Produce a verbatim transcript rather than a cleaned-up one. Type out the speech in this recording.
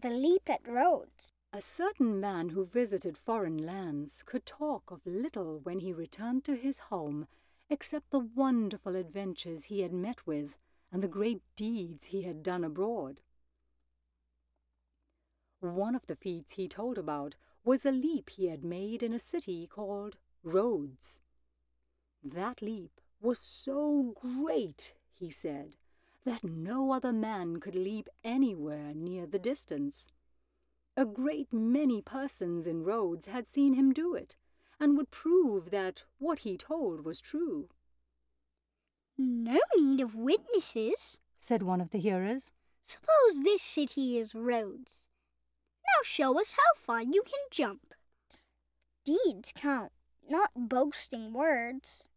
The leap at Rhodes. A certain man who visited foreign lands could talk of little when he returned to his home, except the wonderful adventures he had met with and the great deeds he had done abroad. One of the feats he told about was the leap he had made in a city called Rhodes. That leap was so great, he said, that no other man could leap anywhere near the distance. A great many persons in Rhodes had seen him do it, and would prove that what he told was true. No need of witnesses, said one of the hearers. Suppose this city is Rhodes. Now show us how far you can jump. Deeds count, not boasting words.